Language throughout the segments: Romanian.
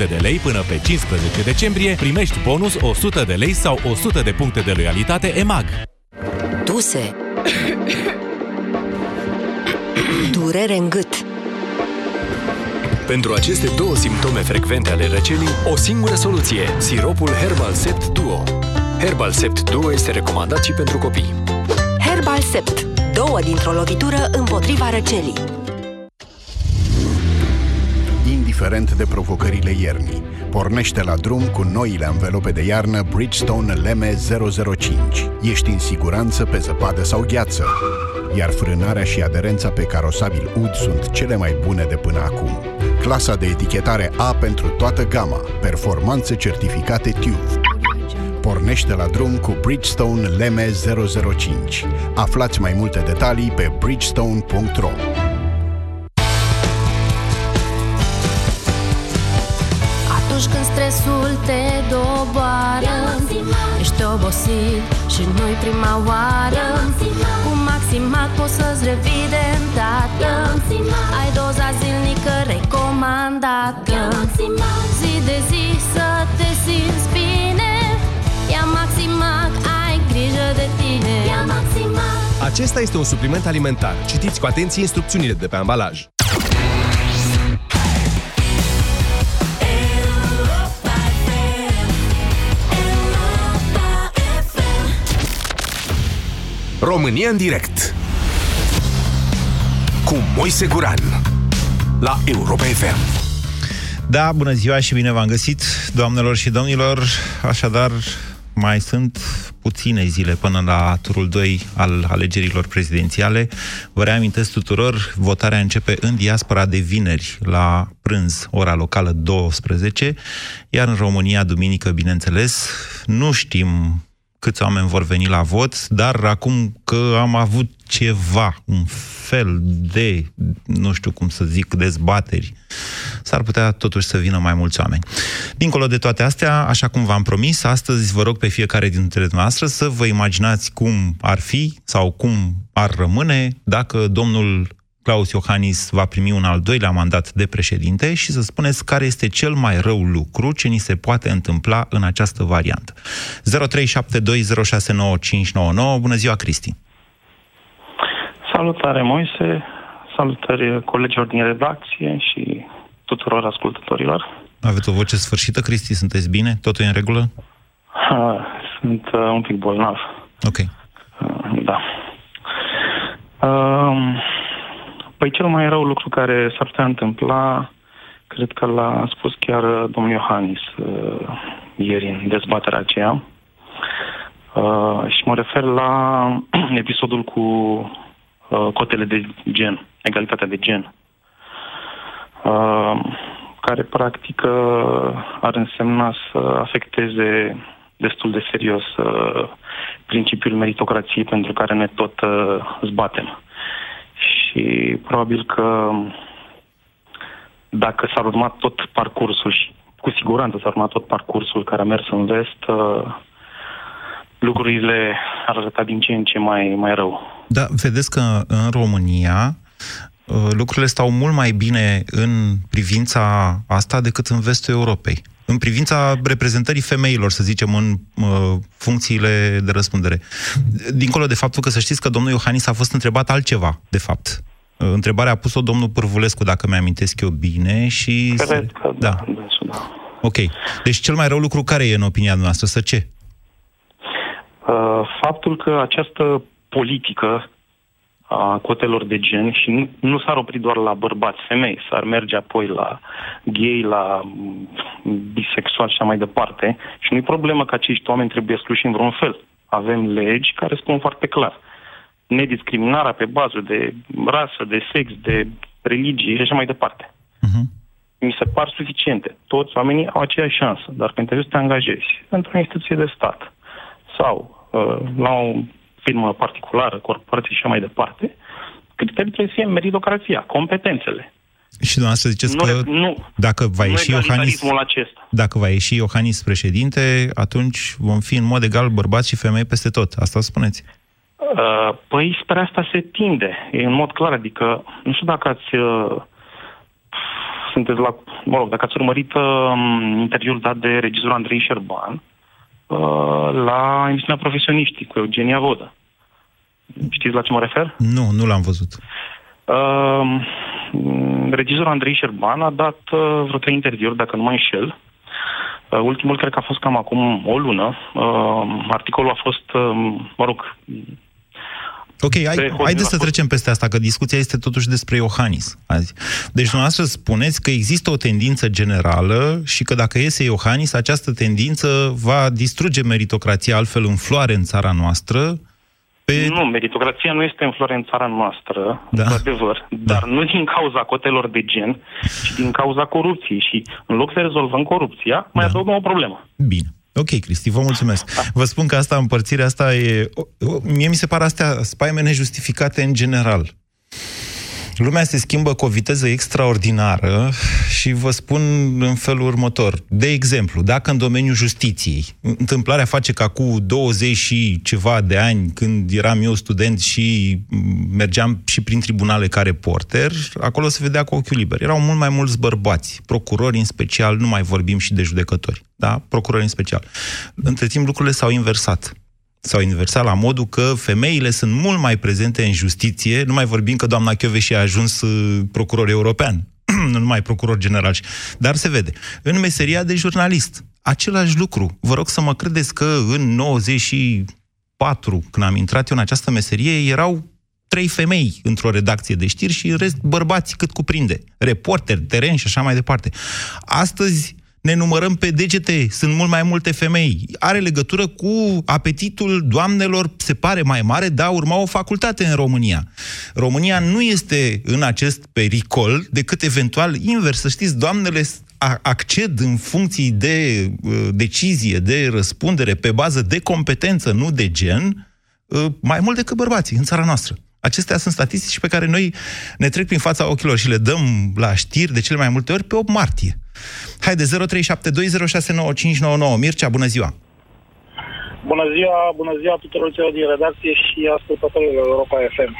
100 de lei până pe 15 decembrie primești bonus 100 de lei sau 100 de puncte de loialitate EMAG. Duse, durere în gât. Pentru aceste două simptome frecvente ale răcelii, o singură soluție, siropul Herbal Sept Duo. Herbal Sept Duo este recomandat și pentru copii. Herbal Sept, două dintr-o lovitură împotriva răcelii. Indiferent de provocările iernii, pornește la drum cu noile anvelope de iarnă Bridgestone Leme 005. Ești în siguranță pe zăpadă sau gheață, iar frânarea și aderența pe carosabil ud sunt cele mai bune de până acum. Clasa de etichetare A pentru toată gama, performanțe certificate TÜV. Pornește la drum cu Bridgestone Leme 005. Aflați mai multe detalii pe bridgestone.ro. Atunci când stresul te doboară, ești obosit și nu-i prima oară, cu Maximac poți să-ți revii de îndată. Ai doza zilnică recomandată, zi de zi să te simți bine. Ia Maximac, ai grijă de tine. Ia Maximac. Acesta este un supliment alimentar. Citiți cu atenție instrucțiunile de pe ambalaj. România în direct cu Moise Guran la Europa FM. Da, bună ziua și bine v-am găsit, doamnelor și domnilor. Așadar, mai sunt puține zile până la turul 2 al alegerilor prezidențiale. Vă reamintesc tuturor, votarea începe în diaspora de vineri la prânz, ora locală 12, iar în România duminică, bineînțeles. Nu știm câți oameni vor veni la vot, dar acum că am avut ceva, un fel de, nu știu cum să zic, dezbateri, s-ar putea totuși să vină mai mulți oameni. Dincolo de toate astea, așa cum v-am promis, astăzi vă rog pe fiecare dintre dumneavoastră să vă imaginați cum ar fi sau cum ar rămâne dacă domnul Klaus Iohannis va primi un al doilea mandat de președinte și să spuneți care este cel mai rău lucru ce ni se poate întâmpla în această variantă. 0372069599. Bună ziua, Cristi! Salutare, Moise! Salutări colegilor din redacție și tuturor ascultătorilor. Aveți o voce sfârșită, Cristi? Sunteți bine? Totul e în regulă? Sunt un pic bolnav. Ok. Da. Păi cel mai rău lucru care s-ar putea întâmpla, cred că l-a spus chiar domnul Iohannis ieri în dezbaterea aceea. Și mă refer la episodul cu cotele de gen, egalitatea de gen, care practic ar însemna să afecteze destul de serios principiul meritocrației pentru care ne tot zbatem. Și probabil că dacă s-ar urma tot parcursul, și cu siguranță s-ar urma tot parcursul care a mers în vest, lucrurile ar arăta din ce în ce mai rău. Da, vedeți că în România lucrurile stau mult mai bine în privința asta decât în vestul Europei. În privința reprezentării femeilor, să zicem, în funcțiile de răspundere. Dincolo de faptul că, să știți că domnul Iohannis a fost întrebat altceva, de fapt. Întrebarea a pus-o domnul Pârvulescu, dacă mi-amintesc eu bine, și... Cred că da. Da. Ok. Deci cel mai rău lucru care e în opinia noastră? Să ce? Faptul că această politică a cotelor de gen, și nu s-ar opri doar la bărbați, femei, s-ar merge apoi la gay, la bisexual și așa mai departe. Și nu-i problemă că acești oameni trebuie excluși în vreun fel. Avem legi care spun foarte clar: nediscriminarea pe bază de rasă, de sex, de religie și așa mai departe. Mi se par suficiente. Toți oamenii au aceeași șansă, dar când trebuie să te angajezi într-o instituție de stat sau la o firmă particulară, corporații și așa mai departe, criteriul trebuie să fie meritocrația, competențele. Și dumneavoastră ziceți dacă va ieși Iohannis președinte, atunci vom fi în mod egal bărbați și femei peste tot. Asta spuneți? Păi spre asta se tinde. E în mod clar. Adică, nu știu dacă ați sunteți la... Mă rog, dacă ați urmărit interviul dat de regizorul Andrei Șerban la emisiunea Profesioniștii cu Eugenia Vodă. Știți la ce mă refer? Nu, nu l-am văzut. Regizorul Andrei Șerban a dat vreo 3 interviuri, dacă nu mă înșel. Ultimul cred că a fost cam acum o lună. Articolul a fost, mă rog... Ok, haideți să trecem peste asta, că discuția este totuși despre Iohannis azi. Deci dumneavoastră spuneți că există o tendință generală și că dacă iese Iohannis, această tendință va distruge meritocrația, altfel în floare în țara noastră. Nu, meritocrația nu este în floare în țara noastră, da, într-adevăr, dar nu din cauza cotelor de gen, ci din cauza corupției. Și în loc să rezolvăm corupția, mai adăugăm o problemă. Bine. Ok, Cristi, vă mulțumesc. Vă spun că asta, împărțirea asta e... Mie mi se par astea spaime nejustificate în general. Lumea se schimbă cu o viteză extraordinară și vă spun în felul următor. De exemplu, dacă în domeniul justiției, întâmplarea face ca cu 20 și ceva de ani, când eram eu student și mergeam și prin tribunale ca reporter, acolo se vedea cu ochiul liber. Erau mult mai mulți bărbați, procurori în special, nu mai vorbim și de judecători, da? Procurori în special. Între timp lucrurile s-au inversat. S-au inversat la modul că femeile sunt mult mai prezente în justiție, nu mai vorbim că doamna Chioveș a ajuns procuror european, nu numai procuror general, dar se vede. În meseria de jurnalist, același lucru. Vă rog să mă credeți că în 94, când am intrat eu în această meserie, erau 3 femei într-o redacție de știri și în rest bărbați cât cuprinde. Reporteri, teren și așa mai departe. Astăzi ne numărăm pe degete, sunt mult mai multe femei. Are legătură cu apetitul doamnelor, se pare mai mare, de a urma o facultate în România. România nu este în acest pericol, decât eventual invers. Să știți, doamnele acced în funcții de decizie, de răspundere, pe bază de competență, nu de gen, mai mult decât bărbații în țara noastră. Acestea sunt statistici pe care noi ne trec prin fața ochilor și le dăm la știri de cele mai multe ori pe 8 martie. Haide, 0372069599. Mircea, bună ziua! Bună ziua, bună ziua tuturor celor din redacție și ascultătorilor Europa FM.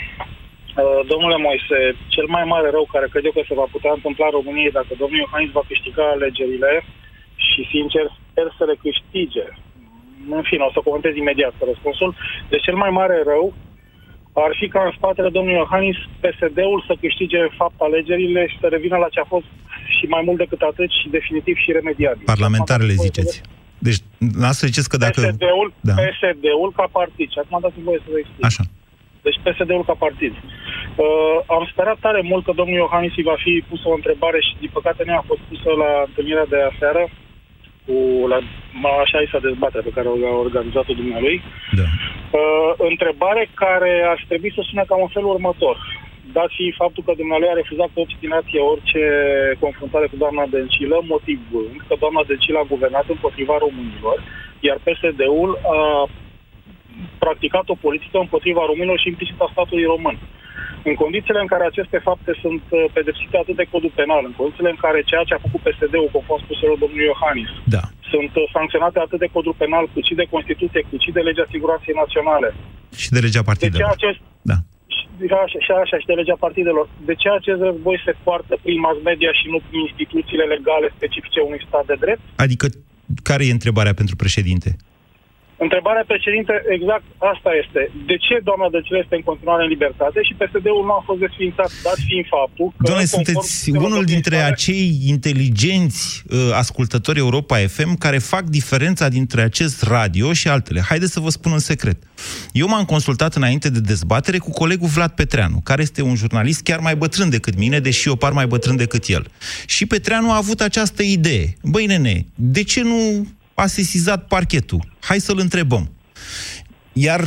Domnule Moise, cel mai mare rău care cred eu că se va putea întâmpla în România dacă domnul Iohannis va câștiga alegerile și, sincer, el să le câștige. În fine, o să comentez imediat răspunsul. Deci cel mai mare rău ar fi ca în spatele domnului Iohannis PSD-ul să câștige în fapt alegerile și să revină la ce a fost și mai mult decât atât și definitiv și remediabil. Parlamentarele ziceți. Deci, asta ziceți că dacă... PSD-ul, da. PSD-ul ca partid. Și acum dați-mi voie să vă explic. Așa. Deci PSD-ul ca partid. Am sperat tare mult că domnul Iohannis îi va fi pusă o întrebare și din păcate ne-a fost pusă la întâlnirea de aseară cu așa zisă dezbatere pe care a organizat-o dumnealui. Da. Întrebare care ar trebui să sune cam în felul următor. Dat fi faptul că dumnealui a refuzat cu obstinație orice confruntare cu doamna Dăncilă, motivând că doamna Dăncilă a guvernat împotriva românilor, iar PSD-ul a practicat o politică împotriva românilor și implicit a statului român. În condițiile în care aceste fapte sunt pedepsite atât de codul penal, în condițiile în care ceea ce a făcut PSD-ul, conform spuselor domnului Iohannis, da, sunt sancționate atât de codul penal, cât și de Constituție, cât și de legea siguranței naționale. Și de legea partidelor. Deci acest... Da. Așa, și de legea partidelor. De ce acest război se poartă prin mass media și nu prin instituțiile legale specifice unui stat de drept? Adică, care e întrebarea pentru președinte? Întrebarea președinte, exact asta este. De ce doamna Dăncilă este în continuare în libertate și PSD-ul nu a fost desființat, dat fiind faptul că... Doamne, sunteți unul dintre acei inteligenți ascultători Europa FM care fac diferența dintre acest radio și altele. Haideți să vă spun un secret. Eu m-am consultat înainte de dezbatere cu colegul Vlad Petreanu, care este un jurnalist chiar mai bătrân decât mine, deși eu par mai bătrân decât el. Și Petreanu a avut această idee. Băi, nene, de ce nu... a sesizat parchetul. Hai să-l întrebăm. Iar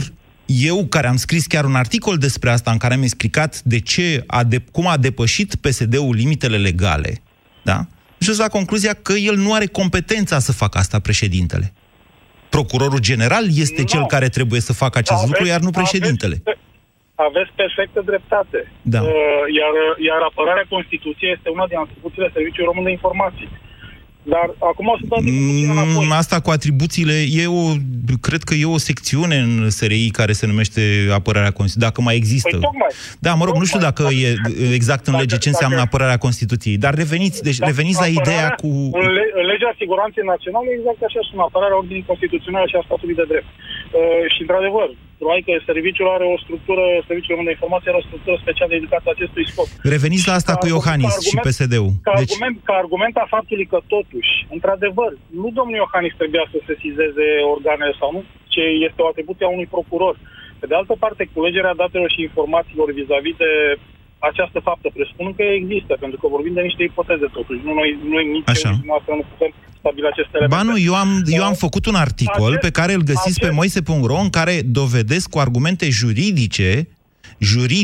eu, care am scris chiar un articol despre asta, în care am explicat de ce, cum a depășit PSD-ul limitele legale, da? Ajuns la concluzia că el nu are competența să facă asta, președintele. Procurorul general este cel care trebuie să facă acest lucru, iar nu președintele. Aveți perfectă dreptate. Da. Iar apărarea Constituției este una din atribuțiile Serviciului Român de Informații. Dar acum sunt înapoi. Asta cu atribuțiile, cred că e o secțiune în SRI care se numește apărarea Constituției, dacă mai există. Păi, tocmai. Da, mă rog, nu știu dacă e exact în lege ce înseamnă apărarea Constituției, dar reveniți, deci reveniți la ideea cu... În legea siguranței naționale, exact așa sunt, apărarea ordinii constituționale și a statului de drept. Și, într-adevăr, probabil că serviciul are o structură, serviciul român de informație are o structură special dedicată acestui scop. Reveniți la asta cu Iohannis și PSD-ul. Ca argument a faptului că, totuși, într-adevăr, nu domnul Iohannis trebuia să sesizeze organele sau nu, ci este o atribuție a unui procuror. Pe de altă parte, culegerea datelor și informațiilor vis-a-vis de această faptă, presupun că există, pentru că vorbim de niște ipoteze, totuși. Noi nici noastră nu putem stabili aceste elemente. Ba nu, eu am făcut un articol pe care îl găsiți pe moise.ro în care dovedesc cu argumente juridice,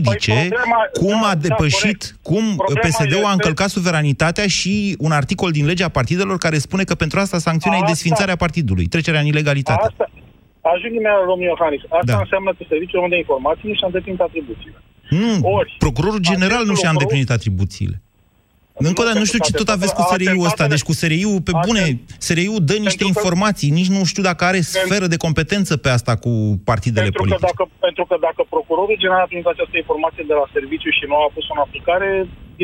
păi cum a depășit, cum PSD-ul a încălcat suveranitatea și un articol din legea partidelor care spune că pentru asta sancțiunea e desfințarea partidului, trecerea în ilegalitate. Ajung imediat la domnul Iohannis. Asta înseamnă că serviciul de informații nu și-a îndeplinit atribuțiile. Nu, procurorul general nu și-a îndeplinit atribuțiile. Încă o dată, nu știu ce tot aveți cu SRI-ul ăsta. Deci cu SRI-ul, pe bune, SRI-ul dă niște informații. Nici nu știu dacă are sferă de competență pe asta cu partidele politice. Pentru că dacă procurorul general a primit această informație de la serviciu și nu a pus-o în aplicare,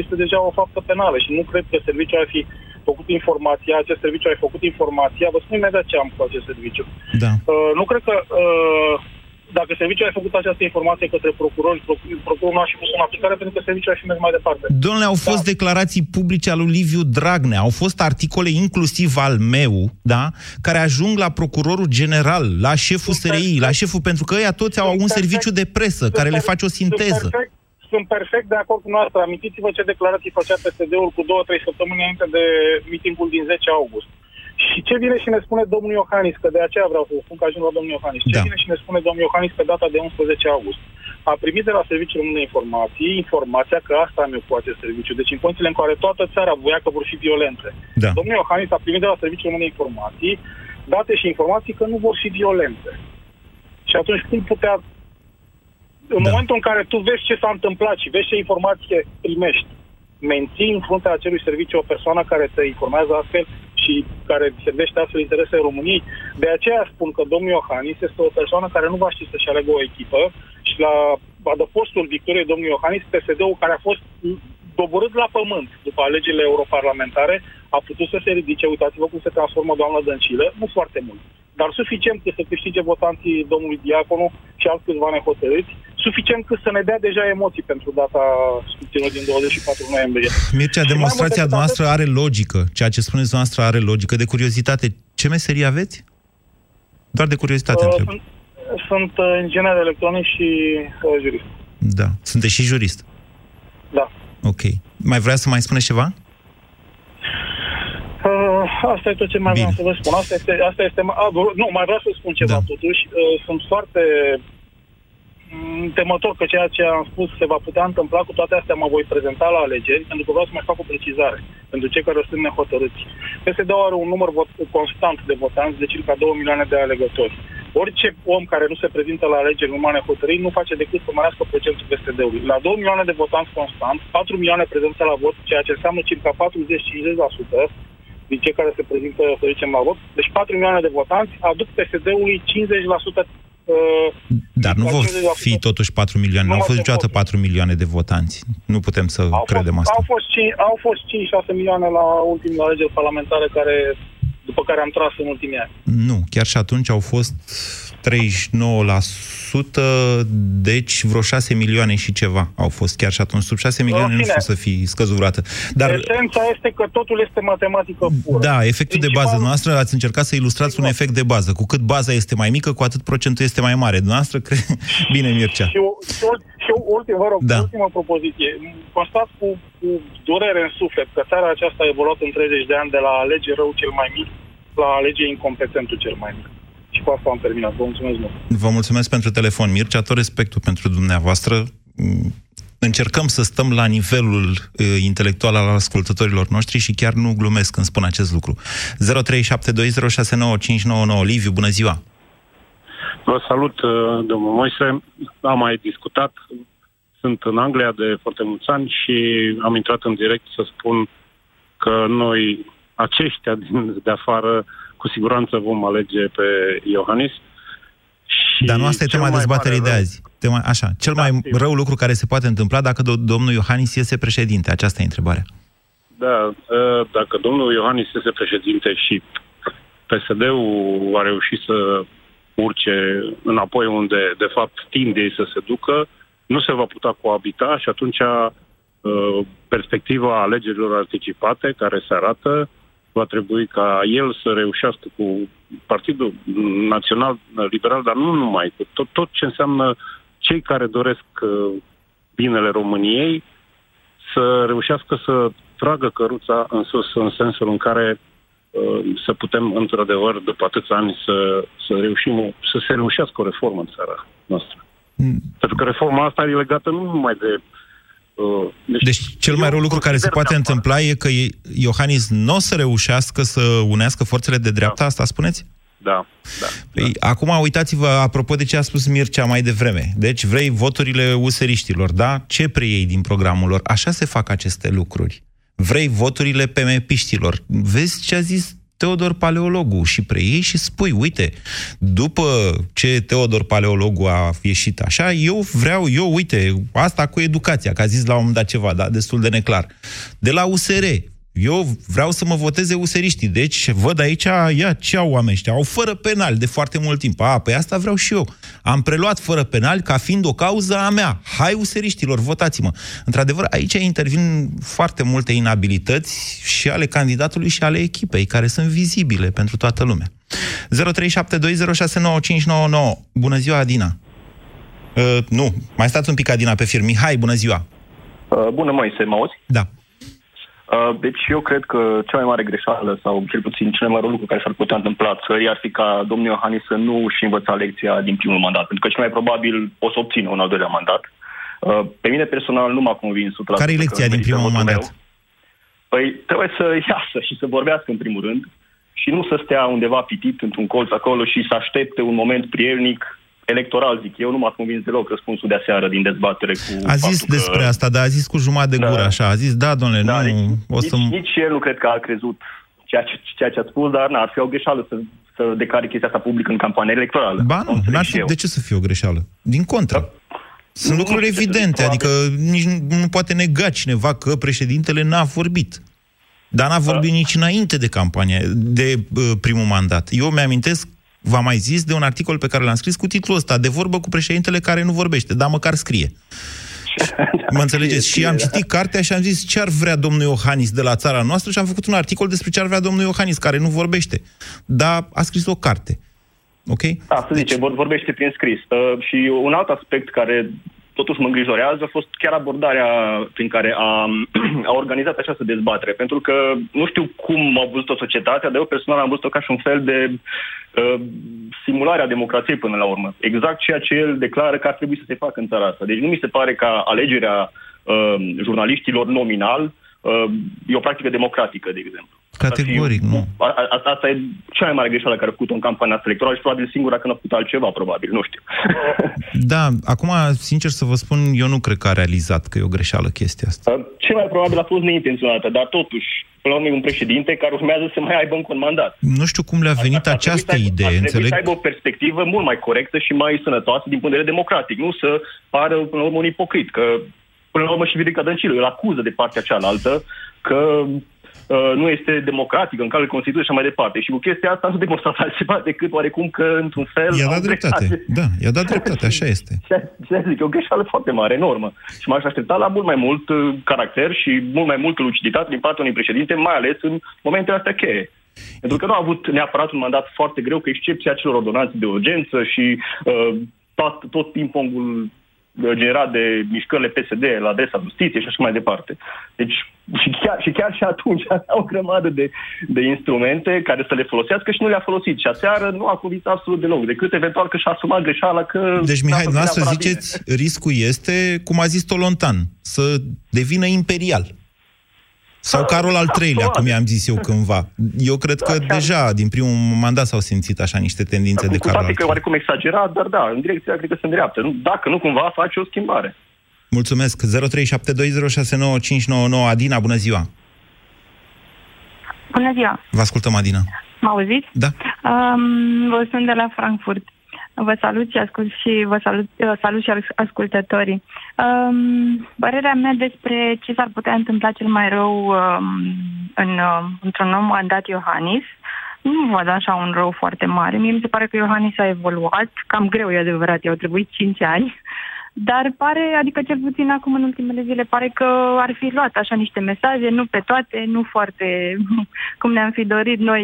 este deja o faptă penală și nu cred că serviciul ar fi făcut informația, acest serviciu a făcut informația. Vă spun imediat ce am cu acest serviciu. Da. Nu cred că... Dacă serviciul a făcut această informație către procurori, procurorul nu a și pus în aplicare pentru că serviciul a și mers mai departe. Domnule, au fost declarații publice ale lui Liviu Dragnea, au fost articole inclusiv al meu, care ajung la procurorul general, la șeful SRI, la șeful, pentru că ei toți au un serviciu de presă care le face o sinteză. Sunt perfect de acord cu noastră. Amintiți-vă ce declarații făcea PSD-ul cu 2-3 săptămâni înainte de mitingul din 10 august. Și ce vine și ne spune domnul Iohannis, că de aceea vreau să spun că ajung la domnul Iohannis, ce vine și ne spune domnul Iohannis pe data de 11 august? A primit de la Serviciul Român de Informații informația că asta am eu cu acest serviciu. Deci în condițiile în care toată țara voia că vor fi violente. Da. Domnul Iohannis a primit de la Serviciul Român de Informații date și informații că nu vor fi violente. Și atunci cum putea... În momentul în care tu vezi ce s-a întâmplat și vezi ce informație primești, menții în fruntea acelui serviciu o persoană care te informează astfel și care servește astfel interesele României. De aceea spun că domnul Iohannis este o persoană care nu va ști să-și aleagă o echipă și la adăpostul victoriei domnului Iohannis, PSD-ul care a fost doborât la pământ după alegerile europarlamentare, a putut să se ridice. Uitați-vă cum se transformă doamna Dăncilă, nu foarte mult, dar suficient că să câștige votanții domnului Diaconu și alți câțiva nehotărâți, suficient că să ne dea deja emoții pentru data scuțiilor din 24 noiembrie. Mircea, și demonstrația noastră are logică. Ceea ce spuneți noastră are logică. De curiozitate, ce meserie aveți? Doar de curiozitate întreb. Sunt inginer electronic și jurist. Da. Sunteți și jurist? Da. Ok. Mai vrea să mai spuneți ceva? Asta e tot ce mai vreau să vă spun. Nu, mai vreau să spun ceva totuși. Sunt foarte temător că ceea ce am spus se va putea întâmpla. Cu toate astea mă voi prezenta la alegeri, pentru că vreau să mai fac o precizare pentru cei care sunt nehotărâți. PSD-ul are un număr constant de votanți de circa 2 milioane de alegători. Orice om care nu se prezintă la alegeri numai nehotărât nu face decât să mărească procentul PSD-ului. La 2 milioane de votanți constant, 4 milioane prezență la vot, ceea ce înseamnă circa 40-50%, din cei care se prezintă, să zicem, la vot. Deci 4 milioane de votanți aduc PSD-ului 50%. Dar nu vor fi totuși 4 milioane. N-au fost niciodată 4 milioane de votanți. Nu putem să credem asta. Au fost 5-6 milioane la ultimele alegeri parlamentare după care am tras în ultimii ani. Nu, chiar și atunci au fost 39%, deci vreo 6 milioane și ceva au fost chiar și atunci. Sub 6 milioane nu știu să fi scăzut vreodată. Dar esența este că totul este matematică pură. Da, efectul de bază noastră, ați încercat să ilustrați un efect de bază. Cu cât baza este mai mică, cu atât procentul este mai mare. Noastră, bine, Mircea. Și ultima propoziție. Constat cu durere în suflet că țara aceasta a evoluat în 30 de ani de la alege rău cel mai mic la alege incompetentul cel mai mic. Și cu asta am terminat. Vă mulțumesc mult. Vă mulțumesc pentru telefon, Mircea. Tot respectul pentru dumneavoastră. Încercăm să stăm la nivelul intelectual al ascultătorilor noștri și chiar nu glumesc când spun acest lucru. 0372069599. Liviu, bună ziua! Vă salut, domnul Moise. Am mai discutat. Sunt în Anglia de foarte mulți ani și am intrat în direct să spun că noi aceștia din de afară, cu siguranță vom alege pe Iohannis. Dar nu asta e tema dezbaterii de azi. Cel mai rău lucru care se poate întâmpla dacă domnul Iohannis iese președinte. Aceasta e întrebarea. Da, dacă domnul Iohannis iese președinte și PSD-ul a reușit să urce înapoi unde, de fapt, tinde ei să se ducă, nu se va putea coabita și atunci perspectiva alegerilor anticipate care se arată va trebui ca el să reușească cu Partidul Național Liberal, dar nu numai, cu tot ce înseamnă cei care doresc binele României, să reușească să tragă căruța în sus, în sensul în care să putem, într-adevăr, după atâția ani, să se reușească o reformă în țara noastră. Pentru că reforma asta e legată nu numai de... Deci cel mai rău lucru care se poate întâmpla e că Iohannis nu o să reușească să unească forțele de dreapta, da. Asta spuneți? Da, da. Păi, da. Acum uitați-vă, apropo de ce a spus Mircea mai devreme. Deci vrei voturile useriștilor, da? Ce preiei din programul lor? Așa se fac aceste lucruri. Vrei voturile PMP-știlor. Vezi ce a zis Teodor Paleologu și preiei și spui, uite, după ce Teodor Paleologu a ieșit așa, eu vreau, uite, asta cu educația, că a zis la un moment dat ceva, da, destul de neclar. De la USR, eu vreau să mă voteze useriștii, deci văd aici, ia, ce au oamenii ăștia, au fără penal de foarte mult timp. Păi asta vreau și eu. Am preluat fără penal ca fiind o cauză a mea. Hai useriștilor, votați-mă. Într-adevăr, aici intervin foarte multe inabilități și ale candidatului și ale echipei, care sunt vizibile pentru toată lumea. 0372069599. Bună ziua, Adina. Nu, mai stați un pic, Adina, pe fir. Mihai, bună ziua. Bună, Moise, mă auzi? Da. Deci eu cred că cea mai mare greșeală sau cel puțin cel mai rău lucru care s-ar putea întâmpla țării ar fi ca domnul Iohannis să nu își învăța lecția din primul mandat, pentru că cel mai probabil o să obțină un al doilea mandat. Pe mine personal nu m-a convins. Care e lecția din primul mandat? Păi trebuie să iasă și să vorbească în primul rând și nu să stea undeva pitit într-un colț acolo și să aștepte un moment prielnic electoral, zic eu, nu m-a convins deloc răspunsul de aseară din dezbatere cu... A zis despre asta, dar a zis cu jumătate de gură, da. Așa, a zis, da, domnule, da, nu... Nici el nu cred că a crezut ceea ce a spus, dar ar fi o greșeală să declare chestia asta public în campanie electorală. Ba nu, de ce să fie o greșeală? Din contră. Da. Sunt lucruri evidente, adică nici nu poate nega cineva că președintele n-a vorbit. Dar n-a vorbit nici înainte de campanie, de primul mandat. Eu mi-amintesc, v-am mai zis, de un articol pe care l-am scris cu titlul ăsta, de vorbă cu președintele care nu vorbește, dar măcar scrie. Mă înțelegeți? Și am citit cartea și am zis ce ar vrea domnul Iohannis de la țara noastră și am făcut un articol despre ce ar vrea domnul Iohannis, care nu vorbește, dar a scris o carte. Ok? Da, să zice, vorbește prin scris. Și un alt aspect care totuși mă îngrijorează a fost chiar abordarea prin care a organizat această dezbatere, pentru că nu știu cum a văzut-o societatea, dar eu personal am văzut-o ca și un fel de simulare a democrației până la urmă. Exact ceea ce el declară că ar trebui să se facă în țara asta. Deci nu mi se pare că alegerea jurnaliștilor nominal e o practică democratică, de exemplu. Categoric, nu. Asta e cea mai mare greșeală care a făcut-o în campania electorală și probabil singura, că n-a făcut altceva, probabil, nu știu. Da, acum, sincer să vă spun, eu nu cred că a realizat că e o greșeală chestia asta. Cel mai probabil a fost neintenționată, dar totuși, până la urmă, un președinte care urmează să mai aibă încă un mandat. Nu știu cum le-a venit această idee, înțeleg? Trebuie să aibă o perspectivă mult mai corectă și mai sănătoasă din punct de vedere democratic, nu să pară, până la urmă, un ipocrit, că, până la urmă, și Vizic Dăncilă îl acuză de partea cealaltă că nu este democratică, în care Constituție și mai departe. Și cu chestia asta nu demonstrat altceva decât oarecum că, într-un fel... I-a dat dreptate, da, i-a dat dreptate, așa este. Ce zic, e o greșeală foarte mare, enormă. Și m-aș aștepta la mult mai mult caracter și mult mai mult luciditate din partea unui președinte, mai ales în momentele astea cheie. Pentru că nu a avut neapărat un mandat foarte greu, cu excepția celor ordonanțe de urgență și tot ping-pongul generat de mișcările PSD la adresa justiției și așa mai departe. Deci, și chiar și atunci avea o grămadă de instrumente care să le folosească și nu le-a folosit. Și aseară nu a convins absolut deloc, decât eventual că și-a asumat greșeala că... Deci, Mihai, noastră ziceți, riscul este, cum a zis Tolontan, să devină imperial. Sau Carol al III-lea, cum i-am zis eu cândva. Eu cred că deja din primul mandat s-au simțit așa niște tendințe de Carol al III-lea. Că oarecum exagerat, dar da, în direcția cred că se îndreaptă. Dacă nu, cumva face o schimbare. Mulțumesc. 0372069599. Adina, bună ziua! Bună ziua! Vă ascultăm, Adina. Mă auziți? Da. Vă sunt de la Frankfurt. Vă salut și salut și ascultătorii. Părerea mea despre ce s-ar putea întâmpla cel mai rău într-un om mandat Iohannis, nu văd așa un rău foarte mare. Mie mi se pare că Iohannis a evoluat, cam greu e adevărat, i-au trebuit 5 ani, dar pare, adică cel puțin acum în ultimele zile, pare că ar fi luat așa niște mesaje, nu pe toate, nu foarte cum ne-am fi dorit noi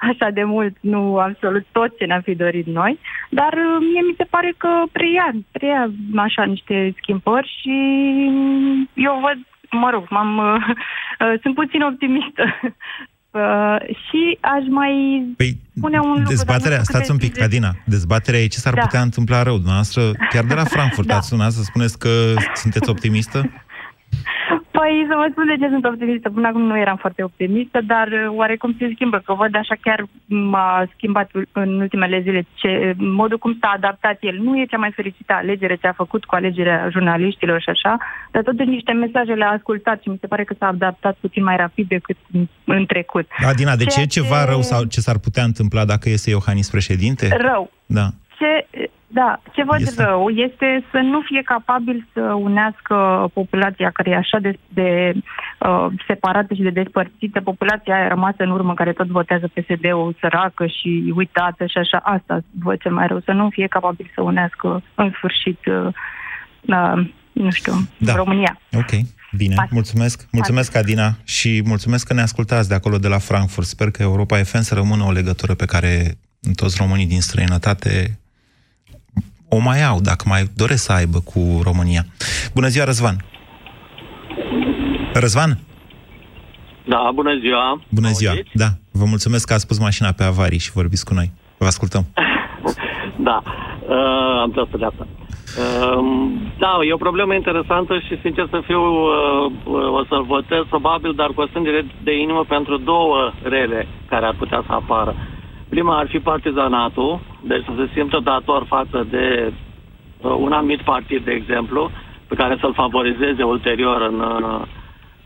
așa de mult, nu absolut tot ce ne-am fi dorit noi, dar mie mi se pare că preia așa niște schimbări și eu văd, mă rog, sunt puțin optimistă. Și aș mai spune un lucru. Dezbaterea, stați un pic, Adina. Dezbaterea e ce s-ar putea întâmpla rău. Dumneavoastră, chiar de la Frankfurt ați sunat să spuneți că sunteți optimistă? Păi, să vă spun de ce sunt optimistă. Până acum nu eram foarte optimistă, dar oarecum se schimbă, că văd așa, chiar m-a schimbat în ultimele zile modul cum s-a adaptat el. Nu e cea mai fericită alegere ce a făcut cu alegerea jurnaliștilor și așa, dar totuși niște mesaje le-a ascultat și mi se pare că s-a adaptat puțin mai rapid decât în trecut. Adina, deci e ceva rău sau ce s-ar putea întâmpla dacă iese Iohannis președinte? Rău. Da. Ce văd rău este să nu fie capabil să unească populația care e așa de separată și de despărțită, populația aia rămasă în urmă, care tot votează PSD-ul, săracă și uitată și așa, asta văd cel mai rău, să nu fie capabil să unească în sfârșit, nu știu, România. Ok, bine, mulțumesc Adina și mulțumesc că ne ascultați de acolo, de la Frankfurt. Sper că Europa FM să rămână o legătură pe care toți românii din străinătate o mai au, dacă mai doresc să aibă cu România. Bună ziua, Răzvan! Răzvan? Da, bună ziua! Bună ziua, da. Vă mulțumesc că ați pus mașina pe avarii și vorbiți cu noi. Vă ascultăm. Da, am tras pe dreapta. Da, e o problemă interesantă și, sincer să fiu, o să-l votez probabil, dar cu o sângere de inimă pentru două rele care ar putea să apară. Prima ar fi partizanatul, deci să se simtă dator față de un anumit partid, de exemplu, pe care să-l favorizeze ulterior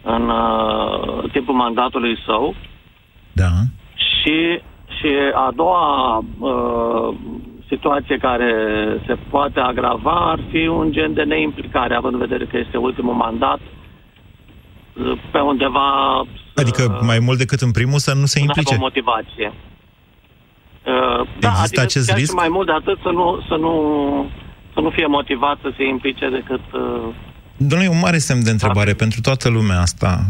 în timpul mandatului său. Da. Și a doua situație care se poate agrava ar fi un gen de neimplicare, având în vedere că este ultimul mandat, pe undeva... Adică mai mult decât în primul să nu se implice. Cu motivație. Da, adică acest risc? Mai mult de atât să nu fie motivat să se implice decât... Dom'le, e un mare semn de întrebare pentru toată lumea asta.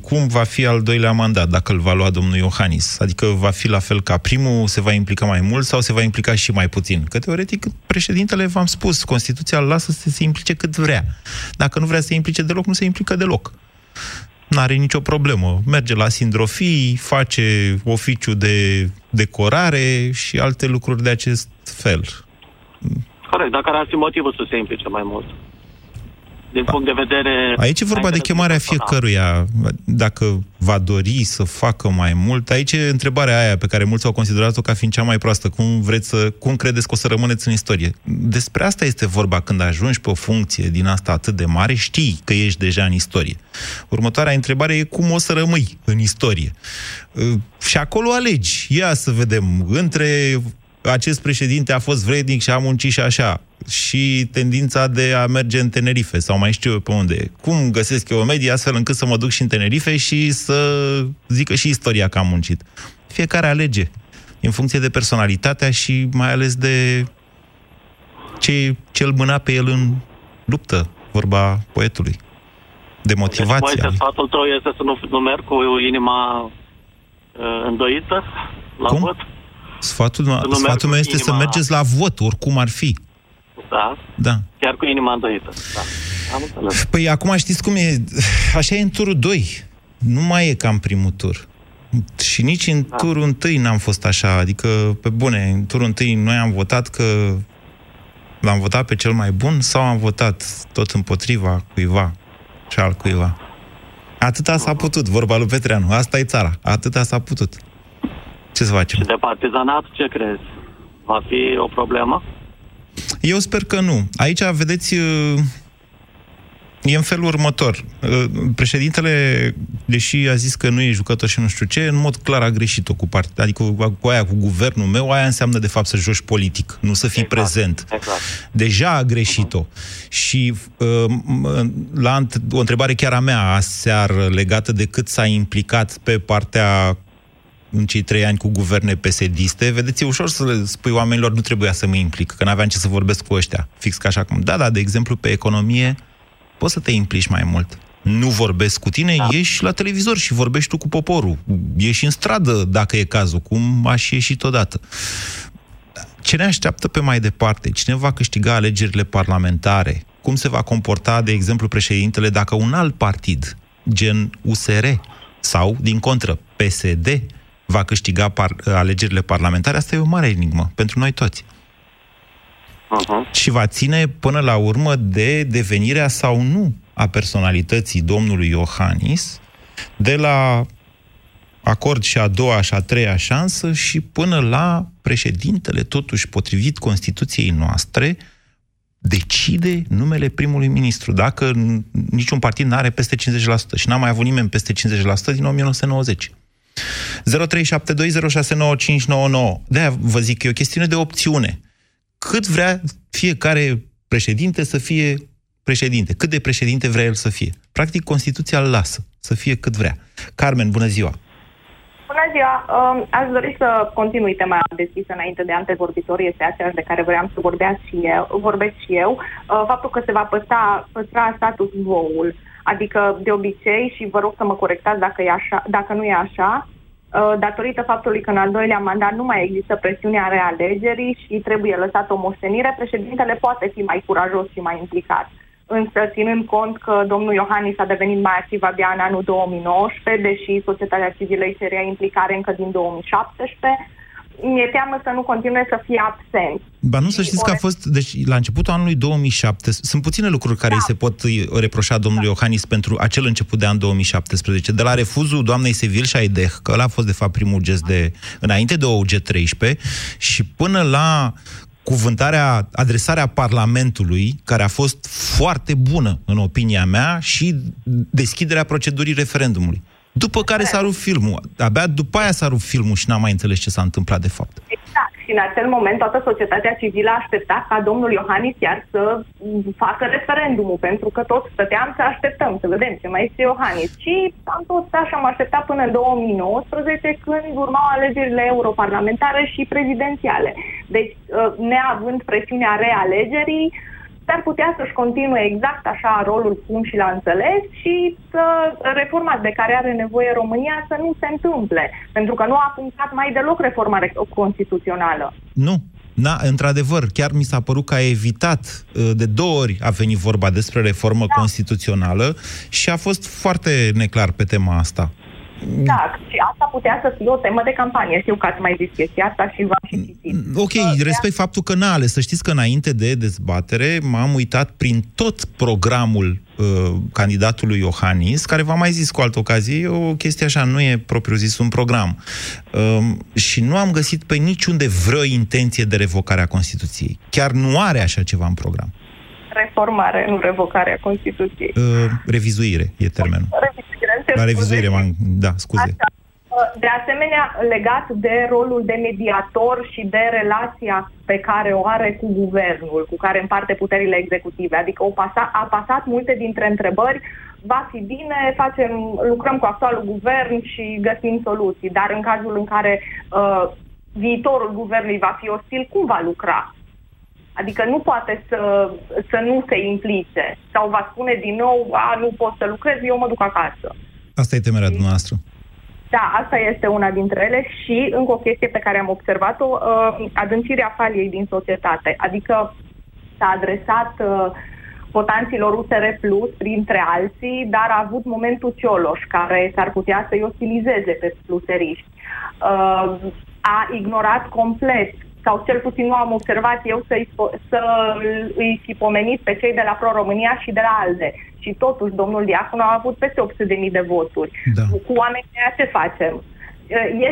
Cum va fi al doilea mandat, dacă îl va lua domnul Iohannis? Adică va fi la fel ca primul, se va implica mai mult sau se va implica și mai puțin? Că teoretic, președintele, v-am spus, Constituția îl lasă să se implice cât vrea. Dacă nu vrea să se implice deloc, nu se implică deloc. N-are nicio problemă. Merge la sindrofii, face oficiu de decorare și alte lucruri de acest fel. Corect, dar care ar fi motivul să se implice mai mult? Din punct de vedere... Aici e vorba de chemarea fiecăruia. Dacă va dori să facă mai mult, aici e întrebarea aia pe care mulți au considerat-o ca fiind cea mai proastă. Cum credeți că o să rămâneți în istorie? Despre asta este vorba. Când ajungi pe o funcție din asta atât de mare, știi că ești deja în istorie. Următoarea întrebare e cum o să rămâi în istorie. Și acolo alegi. Ia să vedem. Între acest președinte a fost vrednic și a muncit și așa, și tendința de a merge în Tenerife sau mai știu eu pe unde. Cum găsesc eu o medie astfel încât să mă duc și în Tenerife și să zică și istoria că am muncit? Fiecare alege în funcție de personalitatea și mai ales de ce îl mâna pe el în luptă, vorba poetului, de motivația. Deci, sfatul tău este să nu merg cu inima îndoită la vot? Sfatul meu este să mergeți la vot, oricum ar fi. Da. Chiar cu inima îndoită. Da. Am înțeles. Păi acum știți cum e? Așa e în turul 2. Nu mai e ca în primul tur. Și nici în turul 1 n-am fost așa. Adică, pe bune, în turul 1 noi am votat că l-am votat pe cel mai bun sau am votat tot împotriva cuiva și al cuiva. Atâta s-a putut, vorba lui Petreanu. Asta e țara. Atâta s-a putut. Ce să facem? Și de partizanat, ce crezi? Va fi o problemă? Eu sper că nu. Aici, vedeți, E în felul următor. Președintele, deși a zis că nu e jucător și nu știu ce, în mod clar a greșit-o cu partea, adică cu aia, cu guvernul meu, aia înseamnă de fapt să joci politic, nu să fii prezent. Exact. Deja a greșit-o. Și la o întrebare chiar a mea aseară legată de cât s-a implicat pe partea în cei 3 ani cu guverne PSD-iste, vedeți, e ușor să le spui oamenilor, nu trebuia să mă implic, că n-aveam ce să vorbesc cu ăștia. Fix ca așa cum. Da, da, de exemplu, pe economie poți să te implici mai mult. Nu vorbesc cu tine, da, ieși la televizor și vorbești tu cu poporul. Ieși în stradă, dacă e cazul, cum aș ieși odată. Ce ne așteaptă pe mai departe? Cine va câștiga alegerile parlamentare? Cum se va comporta, de exemplu, președintele dacă un alt partid, gen USR, sau, din contră, PSD, va câștiga alegerile parlamentare? Asta e o mare enigmă pentru noi toți. Și va ține până la urmă de devenirea sau nu a personalității domnului Iohannis, de la acord și a doua și a treia șansă și până la președintele, totuși potrivit Constituției noastre, decide numele primului ministru, dacă niciun partid nu are peste 50%. Și n-a mai avut nimeni peste 50% din 1990. 0372069599. De-aia vă zic că e o chestiune de opțiune. Cât vrea fiecare președinte să fie președinte, cât de președinte vrea el să fie. Practic, Constituția îl lasă să fie cât vrea. Carmen, bună ziua! Bună ziua! Aș dori să continui tema deschisă înainte de antevorbitori, este aceeași de care vreau să vorbesc și eu. Faptul că se va păstra status quo-ul, adică de obicei, și vă rog să mă corectați dacă, dacă nu e așa, datorită faptului că în al doilea mandat nu mai există presiunea realegerii și trebuie lăsat o moștenire, președintele poate fi mai curajos și mai implicat. Însă, ținând cont că domnul Iohannis a devenit mai activ abia în anul 2019, deși societatea civilă îi cerea implicare încă din 2017, mi-e teamă să nu continue să fie absent. Ba nu, să știți că a fost... Deci, la începutul anului 2007, sunt puține lucruri care îi se pot reproșa domnului Iohannis pentru acel început de an 2017. De la refuzul doamnei Sevil Șaideh, că ăla a fost, de fapt, primul gest de... înainte de OUG-13, și până la cuvântarea, adresarea Parlamentului, care a fost foarte bună, în opinia mea, și deschiderea procedurii referendumului. După care s-a rupt filmul. Abia după aia s-a rupt filmul și n-am mai înțeles ce s-a întâmplat de fapt. Exact. Și în acel moment toată societatea civilă aștepta ca domnul Iohannis chiar să facă referendumul, pentru că toți stăteam să așteptăm, să vedem ce mai este Iohannis. Și am tot stat și am așteptat până în 2019, când urmau alegerile europarlamentare și prezidențiale. Deci, neavând presiunea realegerii, s-ar putea să-și continue exact așa rolul cum și l-a înțeles și să reforma de care are nevoie România să nu se întâmple, pentru că nu a funcționat mai deloc reforma constituțională. Nu. Da, într-adevăr, chiar mi s-a părut că a evitat, de 2 ori a venit vorba despre reformă constituțională și a fost foarte neclar pe tema asta. Exact. Și asta putea să fie o temă de campanie. Știu că ați mai zis chestia asta și v-am și citit. Ok, respect faptul că n-a ales. Să știți că înainte de dezbatere m-am uitat prin tot programul candidatului Iohannis, care v-am mai zis cu altă ocazie, o chestie așa, nu e propriu-zis un program. Și nu am găsit pe niciunde vreo intenție de revocare a Constituției. Chiar nu are așa ceva în program. Reformare, nu revocarea Constituției. Revizuire e termenul. La revizuire, da, scuze. Așa. De asemenea, legat de rolul de mediator și de relația pe care o are cu guvernul, cu care împarte puterile executive, adică a pasat multe dintre întrebări, va fi bine, lucrăm cu actualul guvern și găsim soluții, dar în cazul în care viitorul guvernului va fi ostil, cum va lucra? Adică nu poate să nu se implice. Sau va spune din nou, nu pot să lucrez, eu mă duc acasă. Asta e temerea dumneavoastră. Da, asta este una dintre ele și încă o chestie pe care am observat-o, adâncirea faliei din societate. Adică s-a adresat votanților USR Plus, printre alții, dar a avut momentul Cioloș, care s-ar putea să-i ostilizeze pe pluseriști. A ignorat complet, sau cel puțin nu am observat eu să îi fi pomenit pe cei de la Pro România și de la ALDE. Și totuși, domnul Diaconu a avut peste 800.000 de voturi. Da. Cu oamenii aia ce facem?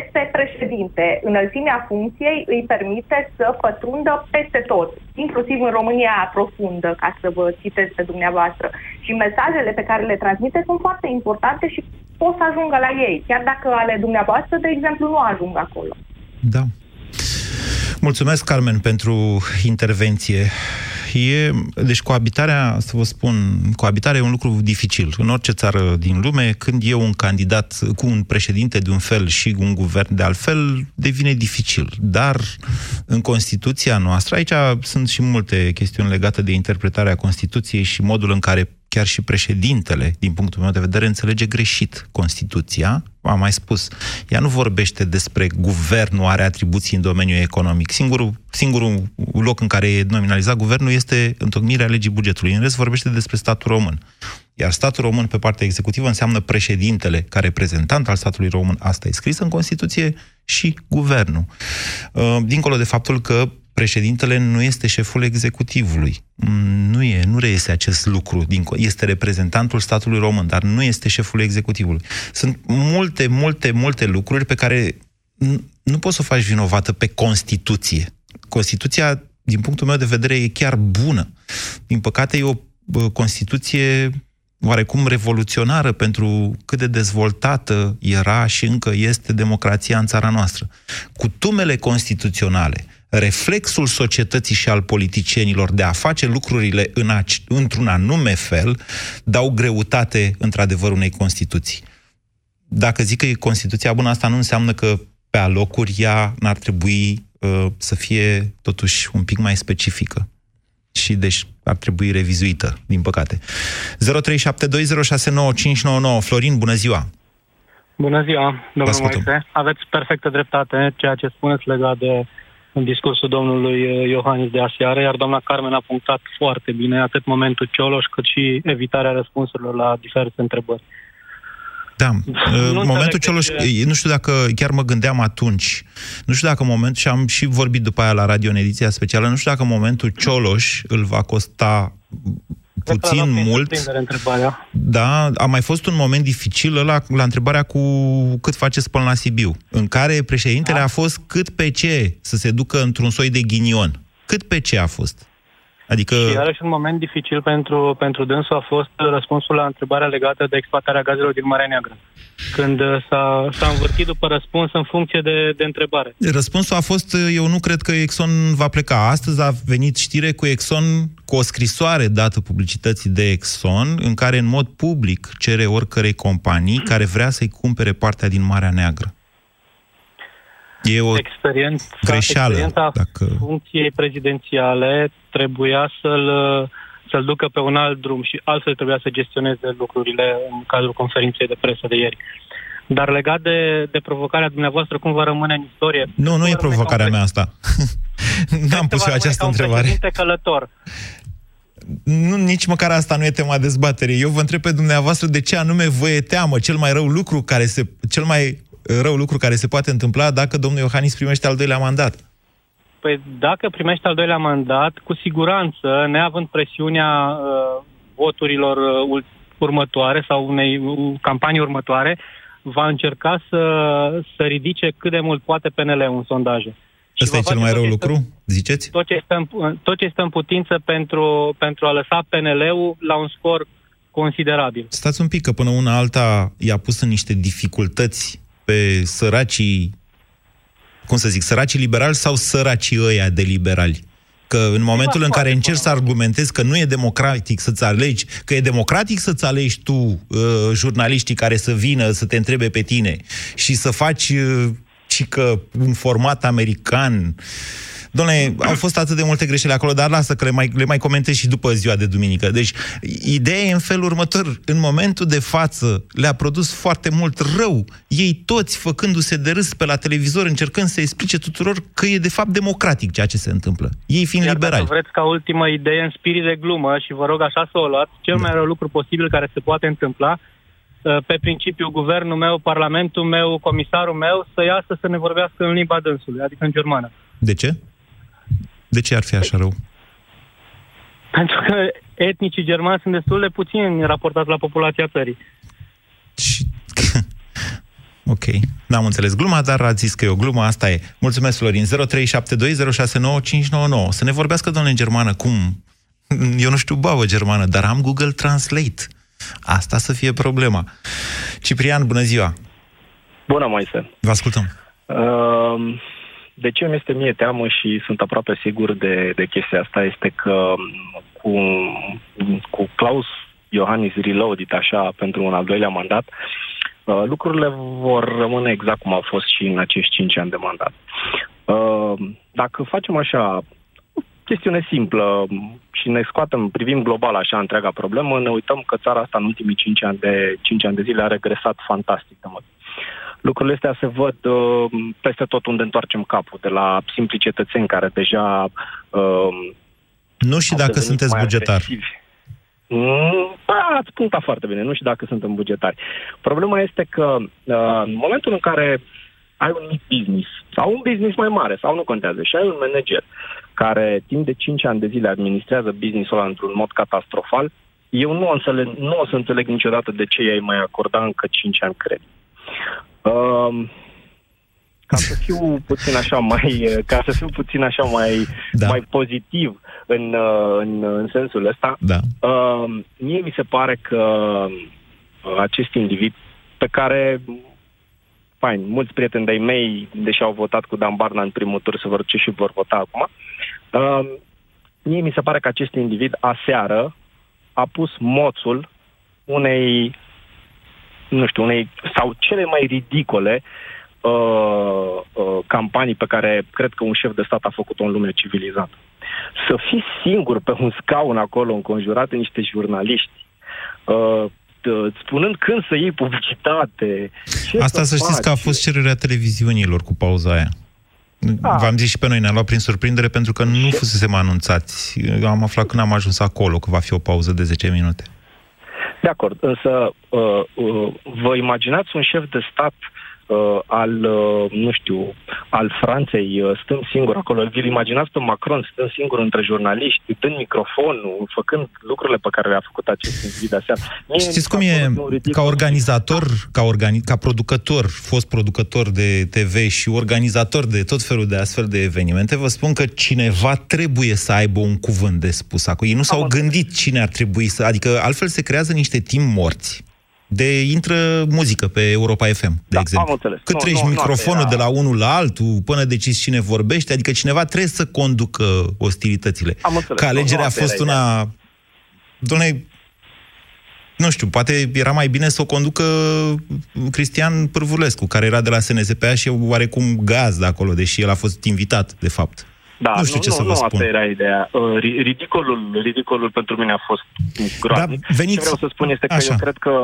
este președinte. Înălțimea funcției îi permite să pătrundă peste tot, inclusiv în România profundă, ca să vă citez pe dumneavoastră. Și mesajele pe care le transmite sunt foarte importante și pot să ajungă la ei, chiar dacă ale dumneavoastră, de exemplu, nu ajung acolo. Da. Mulțumesc, Carmen, pentru intervenție. Deci coabitarea, să vă spun, coabitarea e un lucru dificil. În orice țară din lume, când e un candidat cu un președinte de un fel și un guvern de altfel, devine dificil. Dar în Constituția noastră, aici sunt și multe chestiuni legate de interpretarea Constituției și modul în care chiar și președintele, din punctul meu de vedere, înțelege greșit Constituția. Am mai spus, ea nu vorbește despre guvernul are atribuții în domeniul economic. Singurul loc în care e nominalizat guvernul este întocmirea legii bugetului. În rest vorbește despre statul român. Iar statul român pe partea executivă înseamnă președintele ca reprezentant al statului român. Asta e scris în Constituție și guvernul. Dincolo de faptul că președintele nu este șeful executivului. Nu reiese acest lucru. Este reprezentantul statului român, dar nu este șeful executivului. Sunt multe lucruri pe care nu poți să o faci vinovată pe Constituție. Constituția, din punctul meu de vedere, e chiar bună. Din păcate, e o Constituție oarecum revoluționară pentru cât de dezvoltată era și încă este democrația în țara noastră. Cutumele constituționale, reflexul societății și al politicienilor de a face lucrurile într-un anume fel, dau greutate, într-adevăr, unei Constituții. Dacă zic că e Constituția bună, asta nu înseamnă că pe alocuri ea n-ar trebui să fie totuși un pic mai specifică. Și deci ar trebui revizuită, din păcate. 0372069599. Florin, bună ziua! Bună ziua, domnul Moise. Aveți perfectă dreptate ceea ce spuneți legat de în discursul domnului Iohannis de aseară, iar doamna Carmen a punctat foarte bine atât momentul Cioloș, cât și evitarea răspunsurilor la diferite întrebări. Da, momentul Cioloș, nu știu dacă, chiar mă gândeam atunci, nu știu dacă momentul, și am și vorbit după aia la radio în ediția specială, nu știu dacă momentul Cioloș îl va costa puțin, mult. Da, a mai fost un moment dificil la întrebarea cu cât faceți până la Sibiu, în care președintele a fost cât pe ce să se ducă într-un soi de ghinion. Cât pe ce a fost? Adică... Și iarăși un moment dificil pentru dânsul a fost răspunsul la întrebarea legată de exploatarea gazelor din Marea Neagră. Când s-a învârtit după răspuns în funcție de întrebare. Răspunsul a fost, eu nu cred că Exxon va pleca. Astăzi a venit știre cu Exxon, cu o scrisoare dată publicității de Exxon, în care în mod public cere oricărei companii care vrea să-i cumpere partea din Marea Neagră. E o greșeală. Experiența funcției prezidențiale trebuia să-l ducă pe un alt drum și altfel trebuia să gestioneze lucrurile în cazul conferinței de presă de ieri. Dar legat de provocarea dumneavoastră, cum va rămâne în istorie? Nu e provocarea mea asta. N-am pus eu această întrebare. Nu, nici măcar asta nu e tema dezbaterii. Eu vă întreb pe dumneavoastră de ce anume vă e teamă, cel mai rău lucru care se poate întâmpla dacă domnul Iohannis primește al doilea mandat. Păi dacă primește al doilea mandat, cu siguranță, neavând presiunea voturilor următoare sau unei campanii următoare, va încerca să ridice cât de mult poate PNL-ul în sondaje. Ăsta e cel mai rău lucru, ziceți? Tot ce stă în putință pentru a lăsa PNL-ul la un scor considerabil. Stați un pic, că până una alta i-a pus în niște dificultăți pe săracii, săracii liberali sau săracii ăia de liberali. Că în momentul în care încerci să argumentezi că nu e democratic să-ți alegi, că e democratic să-ți alegi tu jurnaliștii care să vină să te întrebe pe tine și să faci cică un format american. Doamne, au fost atât de multe greșeli acolo, dar lasă că le mai comentez și după ziua de duminică. Deci, ideea e în felul următor. În momentul de față le-a produs foarte mult rău. Ei toți, făcându-se de râs pe la televizor, încercând să explice tuturor că e de fapt democratic ceea ce se întâmplă. Ei fiind liberali. Dacă vreți ca ultimă idee în spirit de glumă, și vă rog așa să o luați, cel mai rău lucru posibil care se poate întâmpla, pe principiu, guvernul meu, parlamentul meu, comisarul meu, să iasă să ne vorbească în limba dânsului, adică în germană. De ce? De ce ar fi așa rău? Pentru că etnicii germani sunt destul de puțini raportați la populația țării. Și... Ok. N-am înțeles gluma, dar ați zis că e o glumă, asta e. Mulțumesc, Florin. 0372069599. Să ne vorbească, domnule, în germană, cum... Eu nu știu bavă germană, dar am Google Translate. Asta să fie problema. Ciprian, bună ziua! Bună, Moise! Vă ascultăm! De ce mi este mie teamă și sunt aproape sigur de chestia asta este că cu Klaus Iohannis reloaded, așa, pentru un al doilea mandat, lucrurile vor rămâne exact cum au fost și în acești 5 ani de mandat. Dacă facem așa, chestiune simplă și ne scoatem, privim global așa întreaga problemă, ne uităm că țara asta în ultimii 5 ani de zile a regresat fantastic de mult. Lucrurile astea se văd peste tot unde întoarcem capul, de la simpli cetățeni care deja... Nu și dacă sunteți bugetari. Ați punctat foarte bine, nu și dacă suntem bugetari. Problema este că în momentul în care ai un mic business sau un business mai mare, sau nu contează, și ai un manager care timp de 5 ani de zile administrează business-ul ăla într-un mod catastrofal, eu nu o să înțeleg niciodată de ce i-ai mai acorda încă 5 ani credit. Ca să fiu puțin așa mai da, mai pozitiv în sensul ăsta, da, mie mi se pare că acest individ pe care fain, mulți prieteni de-ai mei, deși au votat cu Dan Barna în primul tur, se vor duce și vor vota acum, mie mi se pare că acest individ aseară a pus moțul unei sau cele mai ridicole campanii pe care cred că un șef de stat a făcut-o în lumea civilizată. Să fii singur pe un scaun acolo, înconjurat de niște jurnaliști, spunând când să iei publicitate. Asta să știți că a fost cererea televiziunilor cu pauza aia. V-am zis și pe noi, ne-a luat prin surprindere pentru că nu fusesem anunțați. Am aflat când am ajuns acolo că va fi o pauză de 10 minute. De acord, însă vă imaginați un șef de stat al Franței stând singur acolo? Vă imaginați pe Macron stând singur între jurnaliști, dând microfonul, făcând lucrurile pe care le-a făcut acest individ aseară? Știți cum e? Ca organizator, ca producător, fost producător de TV și organizator de tot felul de astfel de evenimente, vă spun că cineva trebuie să aibă un cuvânt de spus acolo. Ei nu s-au gândit cine ar trebui să... Adică altfel se creează niște timp morți. Intră muzică pe Europa FM, de exemplu. Cât treci microfonul de la unul la altul, până decizi cine vorbește, adică cineva trebuie să conducă ostilitățile. Că alegerea a fost una... Doamne, nu știu, poate era mai bine să o conducă Cristian Pârvulescu, care era de la SNSPA și oarecum gazda acolo, deși el a fost invitat, de fapt. Da, nu știu ce să vă spun. Asta era ideea. Ridicolul pentru mine a fost groaznic. Da, ce vreau să spun este că eu cred că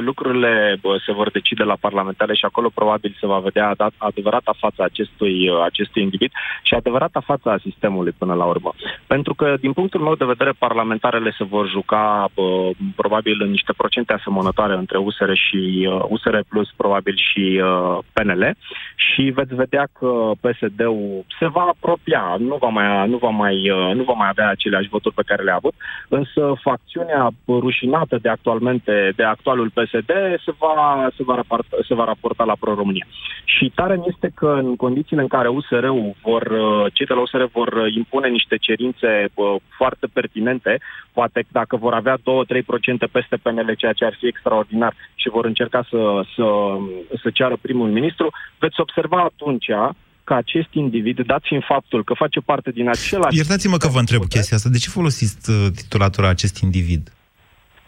lucrurile se vor decide la parlamentare și acolo probabil se va vedea adevărata fața acestui individ și adevărata fața a sistemului până la urmă. Pentru că, din punctul meu de vedere, parlamentarele se vor juca probabil în niște procente asemănătoare între USR Plus, probabil și PNL, și veți vedea că PSD-ul se va apropia, nu va mai avea aceleași voturi pe care le-a avut, însă facțiunea rușinată de actualul PSD se va raporta la Pro România. Și tare este că în condițiile în care cei de la USR vor impune niște cerințe foarte pertinente, poate dacă vor avea 2-3% peste PNL, ceea ce ar fi extraordinar, și vor încerca să ceară primul ministru, veți observa atunci că acest individ, dat fiind faptul că face parte din același... Iertați-mă că vă întreb chestia asta. De ce folosiți titulatura acest individ?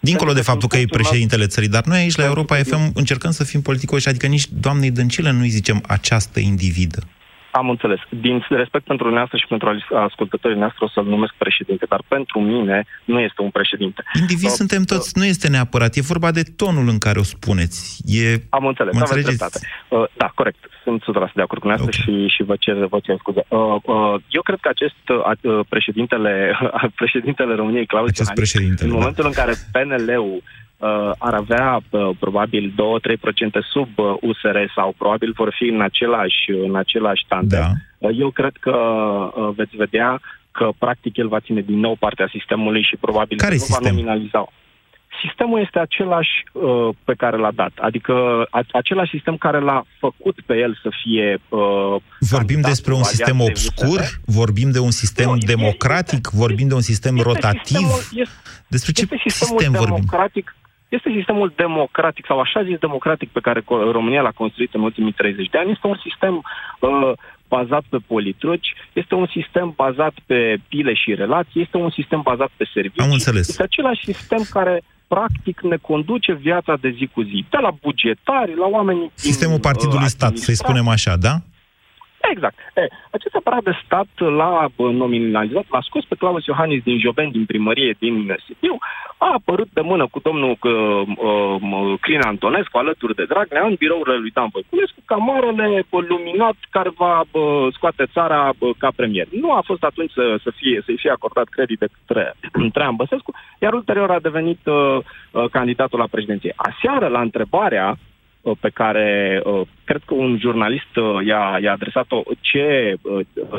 Dincolo de faptul că e președintele țării, dar noi aici, la Europa FM, încercăm să fim politicoși, adică nici doamnei Dăncilă nu-i zicem această individă. Am înțeles. Din respect pentru dumneavoastră și pentru ascultătorii noștri, o să-l numesc președinte, dar pentru mine nu este un președinte. Indivizi suntem toți, nu este neapărat, e vorba de tonul în care o spuneți. Am înțeles, aveți dreptate. Da, corect, sunt 100% de acord cu dumneavoastră și vă cer scuze. Eu cred că președintele României, Klaus Iohannis, în momentul în care PNL-ul ar avea probabil 2-3% sub USR sau probabil vor fi în același tandem. Da. Eu cred că veți vedea că practic el va ține din nou partea sistemului și probabil nu va nominaliza sistemul este același pe care l-a dat. Adică același sistem care l-a făcut pe el să fie... Vorbim despre un sistem obscur? Vorbim de un sistem democratic? Vorbim de un sistem rotativ? Despre ce sistem vorbim? Este sistemul democratic, sau așa zis democratic, pe care România l-a construit în ultimii 30 de ani. Este un sistem bazat pe politruci, este un sistem bazat pe pile și relații, este un sistem bazat pe servicii. Am înțeles. Este același sistem care, practic, ne conduce viața de zi cu zi. De la bugetari, la oamenii... Sistemul partidului stat, să-i spunem așa, da? Exact. Acest aparat de stat l-a nominalizat, l-a scos pe Klaus Iohannis din Jobeni, din primărie, din Sibiu, a apărut de mână cu domnul Crin Antonescu, alături de Dragnea, în birourile lui Dan Băcunescu, ca marele luminat care va scoate țara ca premier. Nu a fost atunci să-i fie acordat credit de Traian Băsescu, iar ulterior a devenit candidatul la președinție. Aseară, la întrebarea pe care cred că un jurnalist i-a adresat-o,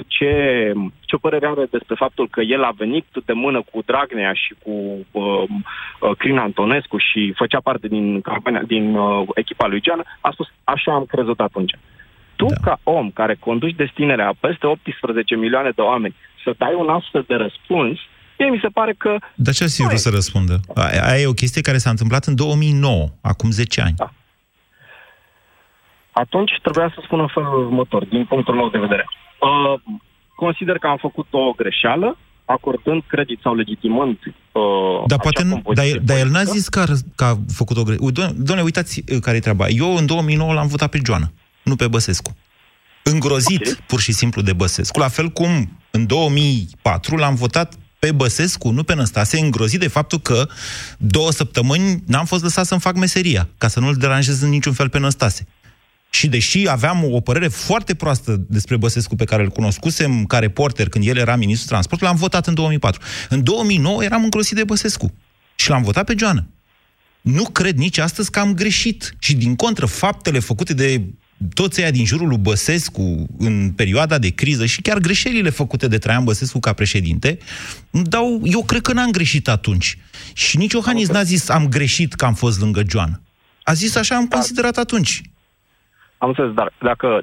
ce părere are despre faptul că el a venit de mână cu Dragnea și cu Crin Antonescu și făcea parte din echipa lui Geoană, a spus: așa am crezut atunci. Tu, ca om care conduci destinerea a peste 18 milioane de oameni, să dai un astfel de răspuns, mi se pare că... Dar ce ați vrut să răspundă? Aia e o chestie care s-a întâmplat în 2009, acum 10 ani. Da. Atunci trebuia să spun în felul următor, din punctul meu de vedere. Consider că am făcut o greșeală, acordând credit sau legitimând... Dar el n-a zis că a făcut o greșeală. Doamne, uitați care e treaba. Eu în 2009 l-am votat pe Geoană, nu pe Băsescu. Îngrozit, pur și simplu, de Băsescu. La fel cum în 2004 l-am votat pe Băsescu, nu pe Năstase, îngrozit de faptul că 2 săptămâni n-am fost lăsat să-mi fac meseria, ca să nu-l deranjez în niciun fel pe Năstase. Și deși aveam o părere foarte proastă despre Băsescu, pe care îl cunoscusem ca reporter când el era ministrul transportului, l-am votat în 2004. În 2009 eram îngrosit de Băsescu și l-am votat pe Geoană. Nu cred nici astăzi că am greșit. Și din contră, faptele făcute de toți ăia din jurul lui Băsescu în perioada de criză și chiar greșelile făcute de Traian Băsescu ca președinte, eu cred că n-am greșit atunci. Și nici Iohannis n-a zis: am greșit că am fost lângă Geoană. A zis: așa am considerat atunci. Am înțeles, dar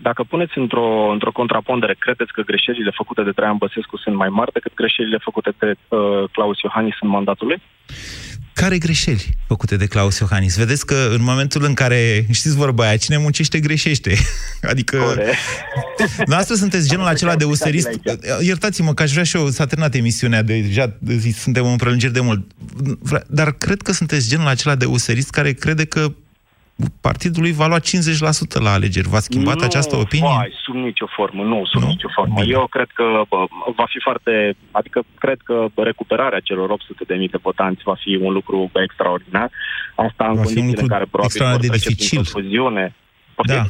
dacă puneți într-o contrapondere, credeți că greșelile făcute de Traian Băsescu sunt mai mari decât greșelile făcute de Klaus Iohannis în mandatul lui? Care greșeli făcute de Klaus Iohannis? Vedeți că în momentul în care, știți vorba aia, cine muncește, greșește. Adică... Noastră sunteți genul acela de userist... Iertați-mă că aș vrea și eu, s-a terminat emisiunea, deja suntem în prelungiri de mult. Dar cred că sunteți genul acela de userist care crede că partidului va lua 50% la alegeri. V-a schimbat această opinie? Sub nicio formă, nu. Nicio formă. Eu cred că va fi foarte... Adică cred că recuperarea celor 800.000 de votanți va fi un lucru extraordinar. Asta va în condițiile în care probabil vor trece prin fuziune.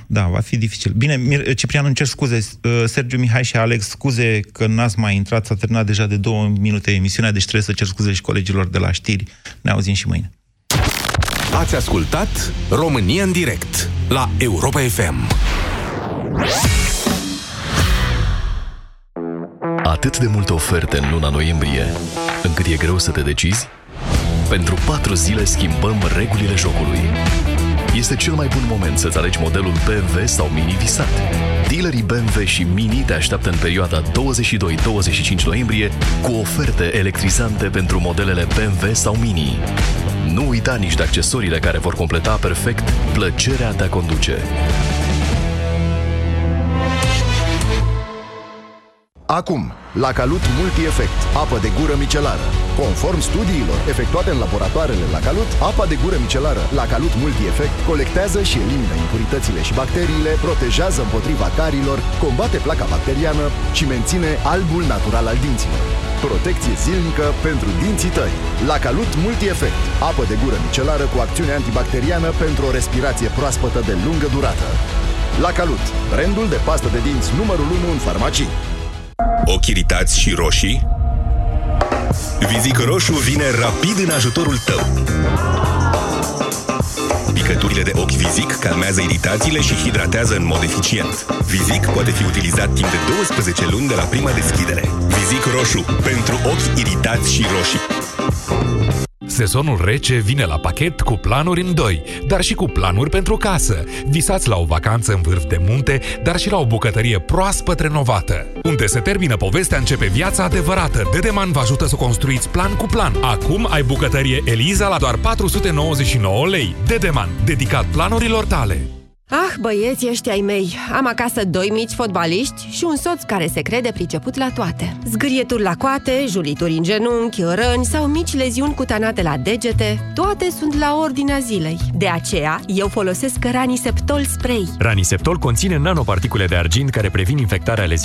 Da, va fi dificil. Bine, Ciprian, îmi cer scuze. Sergiu, Mihai și Alex, scuze că n-ați mai intrat. S-a terminat deja de 2 minute emisiunea, deci trebuie să cer scuze și colegilor de la știri. Ne auzim și mâine. Ați ascultat România în direct la Europa FM. Atât de multe oferte în luna noiembrie, încât e greu să te decizi? Pentru 4 zile schimbăm regulile jocului. Este cel mai bun moment să-ți alegi modelul BMW sau Mini visat. Dealerii BMW și Mini te așteaptă în perioada 22-25 noiembrie cu oferte electrizante pentru modelele BMW sau Mini. Nu uita nici de accesoriile care vor completa perfect plăcerea de a conduce. Acum, Lacalut Multiefect, apă de gură micelară. Conform studiilor efectuate în laboratoarele Lacalut, apa de gură micelară Lacalut Multiefect colectează și elimină impuritățile și bacteriile, protejează împotriva carilor, combate placa bacteriană și menține albul natural al dinților. Protecție zilnică pentru dinții tăi. Lacalut Multiefect, apă de gură micelară cu acțiune antibacteriană pentru o respirație proaspătă de lungă durată. Lacalut, brandul de pastă de dinți numărul 1 în farmacii. Ochii iritați și roșii? Vizic Roșu vine rapid în ajutorul tău. Picăturile de ochi Vizic calmează iritațiile și hidratează în mod eficient. Vizic poate fi utilizat timp de 12 luni de la prima deschidere. Vizic Roșu, pentru ochi iritați și roșii. Sezonul rece vine la pachet cu planuri în doi, dar și cu planuri pentru casă. Visați la o vacanță în vârf de munte, dar și la o bucătărie proaspăt renovată. Unde se termină povestea, începe viața adevărată. Dedeman vă ajută să construiți plan cu plan. Acum ai bucătărie Eliza la doar 499 lei. Dedeman, dedicat planurilor tale. Ah, băieți ăștia ai mei, am acasă doi mici fotbaliști și un soț care se crede priceput la toate. Zgârieturi la coate, julituri în genunchi, răni sau mici leziuni cutanate la degete, toate sunt la ordinea zilei. De aceea, eu folosesc Raniseptol Spray. Raniseptol conține nanoparticule de argint care previn infectarea leziunilor